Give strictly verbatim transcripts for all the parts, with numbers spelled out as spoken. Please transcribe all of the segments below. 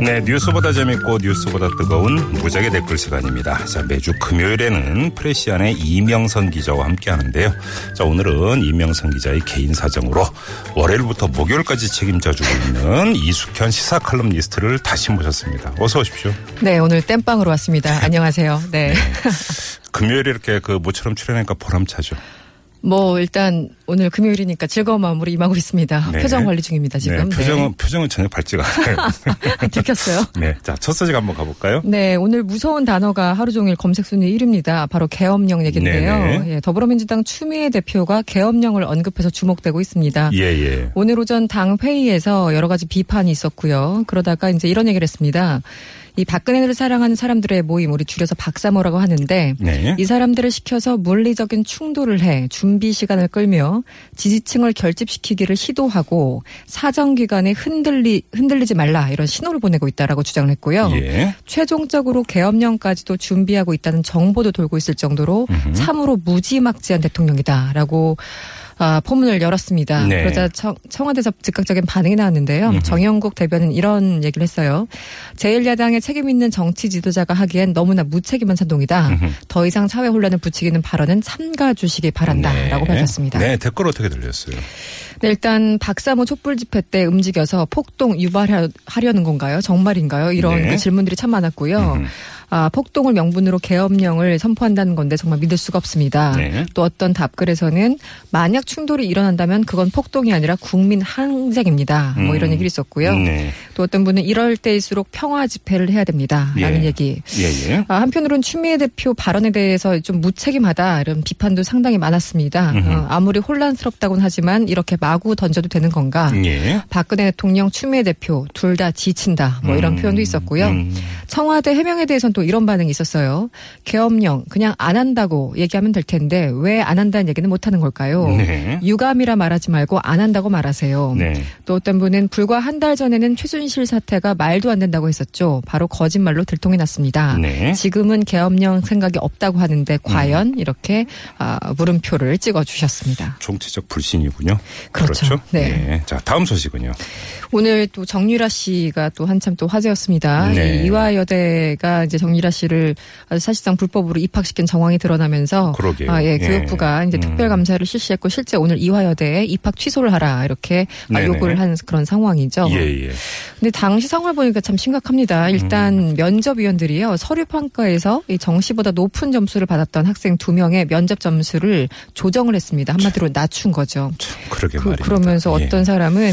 네, 뉴스보다 재밌고 뉴스보다 뜨거운 무적의 댓글 시간입니다. 자, 매주 금요일에는 프레시안의 이명선 기자와 함께하는데요. 자, 오늘은 이명선 기자의 개인 사정으로 월요일부터 목요일까지 책임져주고 있는 이숙현 시사 칼럼니스트를 다시 모셨습니다. 어서 오십시오. 네, 오늘 땜빵으로 왔습니다. 안녕하세요. 네. 네. 금요일에 이렇게 그 모처럼 출연하니까 보람차죠. 뭐 일단 오늘 금요일이니까 즐거운 마음으로 임하고 있습니다. 네. 표정 관리 중입니다 지금. 네, 표정은 네. 표정은 전혀 밝지가 않아요. 들켰어요. 네, 자, 첫 소식 한번 가볼까요? 네, 오늘 무서운 단어가 하루 종일 검색 순위 일 위입니다. 바로 계엄령 얘기인데요. 예, 더불어민주당 추미애 대표가 계엄령을 언급해서 주목되고 있습니다. 예예. 오늘 오전 당 회의에서 여러 가지 비판이 있었고요. 그러다가 이제 이런 얘기를 했습니다. 이 박근혜를 사랑하는 사람들의 모임, 우리 줄여서 박사모라고 하는데 네. 이 사람들을 시켜서 물리적인 충돌을 해 준비 시간을 끌며 지지층을 결집시키기를 시도하고 사정기간에 흔들리, 흔들리지 말라 이런 신호를 보내고 있다라고 주장을 했고요. 예. 최종적으로 계엄령까지도 준비하고 있다는 정보도 돌고 있을 정도로 음흠. 참으로 무지막지한 대통령이다라고 아, 포문을 열었습니다. 네. 그러자 청, 청와대에서 즉각적인 반응이 나왔는데요. 음흠. 정영국 대변인 이런 얘기를 했어요. 제일 야당의 책임 있는 정치 지도자가 하기엔 너무나 무책임한 선동이다. 음흠. 더 이상 사회 혼란을 부추기는 발언은 삼가 주시기 바란다라고 네. 밝혔습니다. 네, 댓글 어떻게 들렸어요? 네, 일단 박사모 촛불 집회 때 움직여서 폭동 유발하려는 건가요? 정말인가요? 이런 네. 그 질문들이 참 많았고요. 음흠. 아, 폭동을 명분으로 계엄령을 선포한다는 건데 정말 믿을 수가 없습니다. 네. 또 어떤 답글에서는 만약 충돌이 일어난다면 그건 폭동이 아니라 국민 항쟁입니다. 음. 뭐 이런 얘기를 있었고요. 네. 또 어떤 분은 이럴 때일수록 평화 집회를 해야 됩니다. 라는 예. 얘기. 예예. 아, 한편으로는 추미애 대표 발언에 대해서 좀 무책임하다 이런 비판도 상당히 많았습니다. 어, 아무리 혼란스럽다고는 하지만 이렇게 마구 던져도 되는 건가. 예. 박근혜 대통령, 추미애 대표 둘 다 지친다. 뭐 이런 음. 표현도 있었고요. 음. 청와대 해명에 대해서는 또 이런 반응이 있었어요. 계엄령 그냥 안 한다고 얘기하면 될 텐데 왜 안 한다는 얘기는 못하는 걸까요? 네. 유감이라 말하지 말고 안 한다고 말하세요. 네. 또 어떤 분은 불과 한 달 전에는 최순실 사태가 말도 안 된다고 했었죠. 바로 거짓말로 들통이 났습니다. 네. 지금은 계엄령 생각이 없다고 하는데 과연 음. 이렇게 아, 물음표를 찍어주셨습니다. 정치적 불신이군요. 그렇죠. 그렇죠? 네. 네. 자, 다음 소식은요. 오늘 또 정유라 씨가 또 한참 또 화제였습니다. 네. 이화여대가 이제 정 정유라 씨를 사실상 불법으로 입학시킨 정황이 드러나면서 그러게요. 아, 예, 교육부가 예. 이제 특별 감사를 실시했고 실제 오늘 이화여대에 입학 취소를 하라 이렇게 네네. 요구를 한 그런 상황이죠. 예예. 근데 당시 상황을 보니까 참 심각합니다. 일단 음. 면접위원들이요 서류 평가에서 이 정 씨보다 높은 점수를 받았던 학생 두 명의 면접 점수를 조정을 했습니다. 한마디로 낮춘 거죠. 참, 그러게 그, 말입니다. 그러면서 어떤 예. 사람은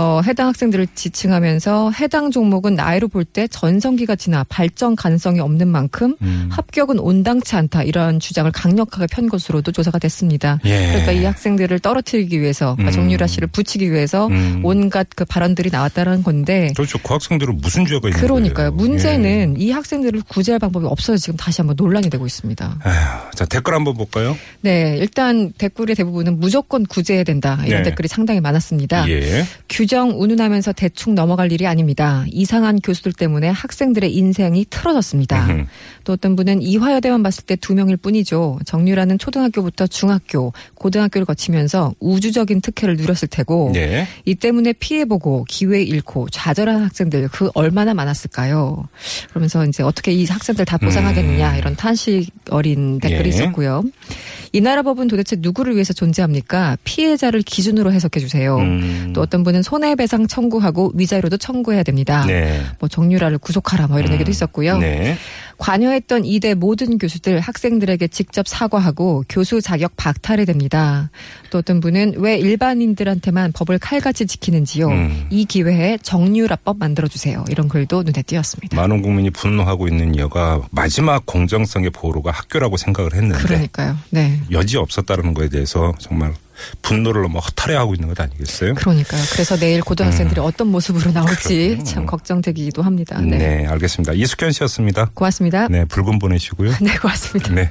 어, 해당 학생들을 지칭하면서 해당 종목은 나이로 볼 때 전성기가 지나 발전 가능성이 없는 만큼 음. 합격은 온당치 않다 이런 주장을 강력하게 편 것으로도 조사가 됐습니다. 예. 그러니까 이 학생들을 떨어뜨리기 위해서 음. 정유라 씨를 붙이기 위해서 음. 온갖 그 발언들이 나왔다는 건데 그렇죠. 그 학생들은 무슨 죄가 있는 그러니까요. 거예요. 문제는 예. 이 학생들을 구제할 방법이 없어서 지금 다시 한번 논란이 되고 있습니다. 에휴, 자, 댓글 한번 볼까요? 네. 일단 댓글의 대부분은 무조건 구제해야 된다 이런 네. 댓글이 상당히 많았습니다. 예. 규정 운운하면서 대충 넘어갈 일이 아닙니다. 이상한 교수들 때문에 학생들의 인생이 틀어졌습니다. 으흠. 또 어떤 분은 이화여대만 봤을 때 두 명일 뿐이죠. 정유라는 초등학교부터 중학교, 고등학교를 거치면서 우주적인 특혜를 누렸을 테고 네. 이 때문에 피해보고 기회 잃고 좌절한 학생들 그 얼마나 많았을까요? 그러면서 이제 어떻게 이 학생들 다 보상하겠느냐 음. 이런 탄식 어린 댓글이 예. 있었고요. 이 나라 법은 도대체 누구를 위해서 존재합니까? 피해자를 기준으로 해석해 주세요. 음. 또 어떤 분은 손해배상 청구하고 위자료도 청구해야 됩니다. 네. 뭐 정유라를 구속하라 뭐 이런 음. 얘기도 있었고요. 네. 관여했던 이대 모든 교수들 학생들에게 직접 사과하고 교수 자격 박탈이 됩니다. 또 어떤 분은 왜 일반인들한테만 법을 칼같이 지키는지요. 음. 이 기회에 정유라법 만들어주세요. 이런 글도 눈에 띄었습니다. 많은 국민이 분노하고 있는 이유가 마지막 공정성의 보루가 학교라고 생각을 했는데. 그러니까요. 네. 여지 없었다는 거에 대해서 정말. 분노를 너무 허탈해하고 있는 것 아니겠어요? 그러니까요. 그래서 내일 고등학생들이 음. 어떤 모습으로 나올지 그렇군요. 참 걱정되기도 합니다. 네. 네, 알겠습니다. 이숙현 씨였습니다. 고맙습니다. 네, 불금 보내시고요. 네, 고맙습니다. 네.